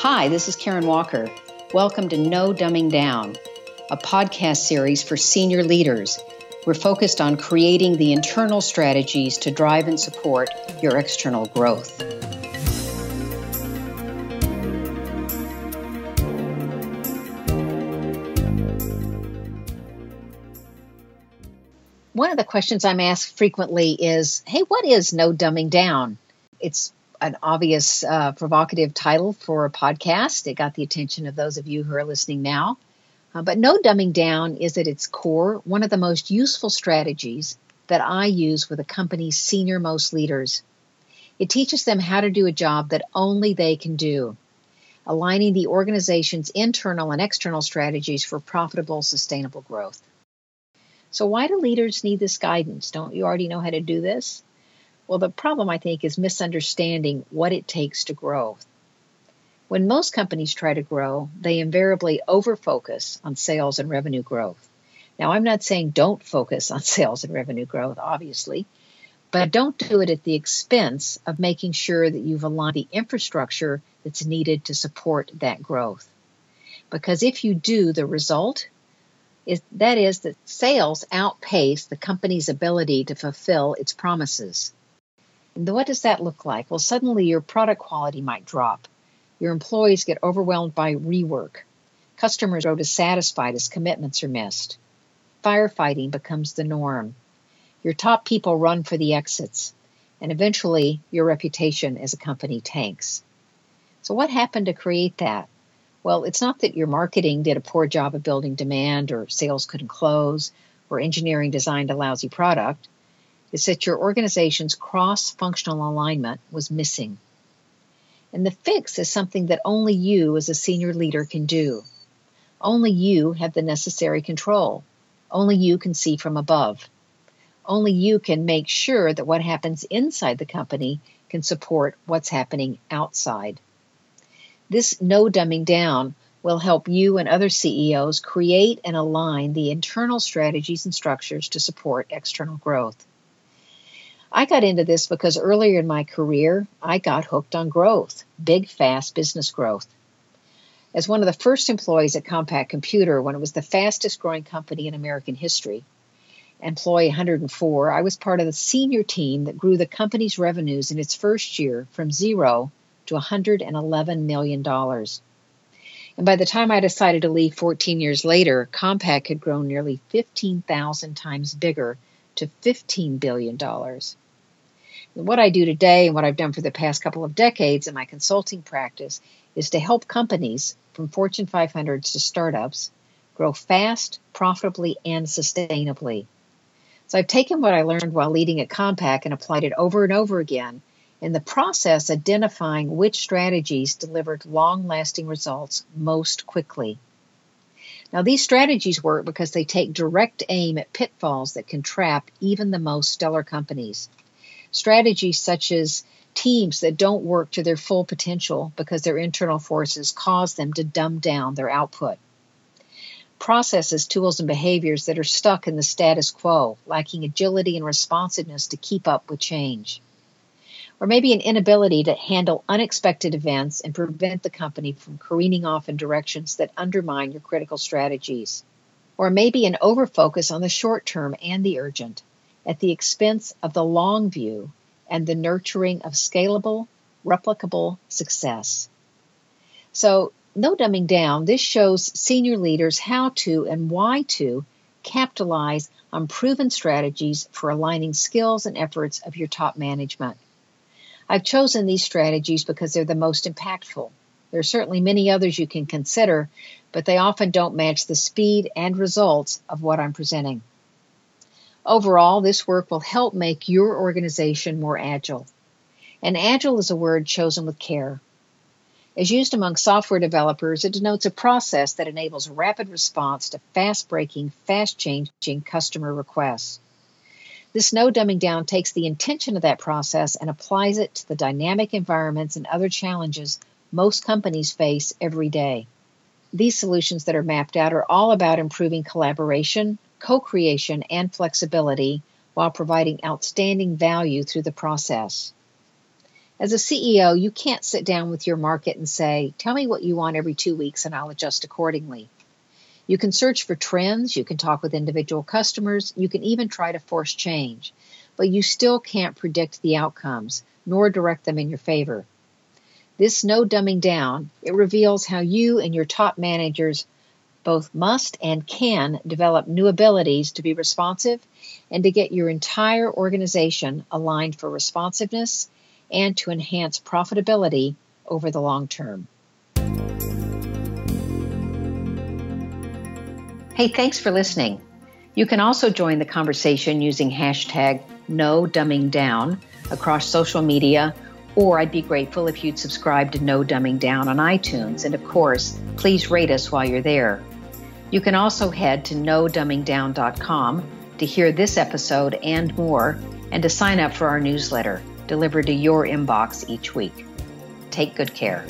Hi, this is Karen Walker. Welcome to No Dumbing Down, a podcast series for senior leaders. We're focused on creating the internal strategies to drive and support your external growth. One of the questions I'm asked frequently is, hey, what is No Dumbing Down? It's an obvious provocative title for a podcast. It got the attention of those of you who are listening now. But No Dumbing Down is at its core one of the most useful strategies that I use with a company's senior-most leaders. It teaches them how to do a job that only they can do, aligning the organization's internal and external strategies for profitable, sustainable growth. So why do leaders need this guidance? Don't you already know how to do this? Well, the problem, I think, is misunderstanding what it takes to grow. When most companies try to grow, they invariably overfocus on sales and revenue growth. Now, I'm not saying don't focus on sales and revenue growth, obviously, but don't do it at the expense of making sure that you've aligned the infrastructure that's needed to support that growth. Because if you do, the result is that sales outpace the company's ability to fulfill its promises. And what does that look like? Well, suddenly your product quality might drop. Your employees get overwhelmed by rework. Customers grow dissatisfied as commitments are missed. Firefighting becomes the norm. Your top people run for the exits. And eventually, your reputation as a company tanks. So what happened to create that? Well, it's not that your marketing did a poor job of building demand, or sales couldn't close, or engineering designed a lousy product. It's that your organization's cross-functional alignment was missing. And the fix is something that only you as a senior leader can do. Only you have the necessary control. Only you can see from above. Only you can make sure that what happens inside the company can support what's happening outside. This No Dumbing Down will help you and other CEOs create and align the internal strategies and structures to support external growth. I got into this because earlier in my career, I got hooked on growth, big, fast business growth. As one of the first employees at Compaq Computer, when it was the fastest growing company in American history, employee 104, I was part of the senior team that grew the company's revenues in its first year from zero to $111 million. And by the time I decided to leave 14 years later, Compaq had grown nearly 15,000 times bigger to $15 billion. And what I do today and what I've done for the past couple of decades in my consulting practice is to help companies from Fortune 500s to startups grow fast, profitably, and sustainably. So I've taken what I learned while leading at Compaq and applied it over and over again, in the process identifying which strategies delivered long-lasting results most quickly. Now, these strategies work because they take direct aim at pitfalls that can trap even the most stellar companies. Strategies such as teams that don't work to their full potential because their internal forces cause them to dumb down their output. Processes, tools, and behaviors that are stuck in the status quo, lacking agility and responsiveness to keep up with change. Or maybe an inability to handle unexpected events and prevent the company from careening off in directions that undermine your critical strategies. Or maybe an overfocus on the short term and the urgent at the expense of the long view and the nurturing of scalable, replicable success. So, No Dumbing Down, this shows senior leaders how to and why to capitalize on proven strategies for aligning skills and efforts of your top management. I've chosen these strategies because they're the most impactful. There are certainly many others you can consider, but they often don't match the speed and results of what I'm presenting. Overall, this work will help make your organization more agile. And agile is a word chosen with care. As used among software developers, it denotes a process that enables rapid response to fast-breaking, fast-changing customer requests. This No Dumbing Down takes the intention of that process and applies it to the dynamic environments and other challenges most companies face every day. These solutions that are mapped out are all about improving collaboration, co-creation, and flexibility while providing outstanding value through the process. As a CEO, you can't sit down with your market and say, tell me what you want every 2 weeks and I'll adjust accordingly. You can search for trends, you can talk with individual customers, you can even try to force change, but you still can't predict the outcomes, nor direct them in your favor. This No Dumbing Down, it reveals how you and your top managers both must and can develop new abilities to be responsive and to get your entire organization aligned for responsiveness and to enhance profitability over the long term. Hey, thanks for listening. You can also join the conversation using hashtag #NoDumbingDown across social media, or I'd be grateful if you'd subscribe to No Dumbing Down on iTunes. And of course, please rate us while you're there. You can also head to NoDumbingDown.com to hear this episode and more, and to sign up for our newsletter delivered to your inbox each week. Take good care.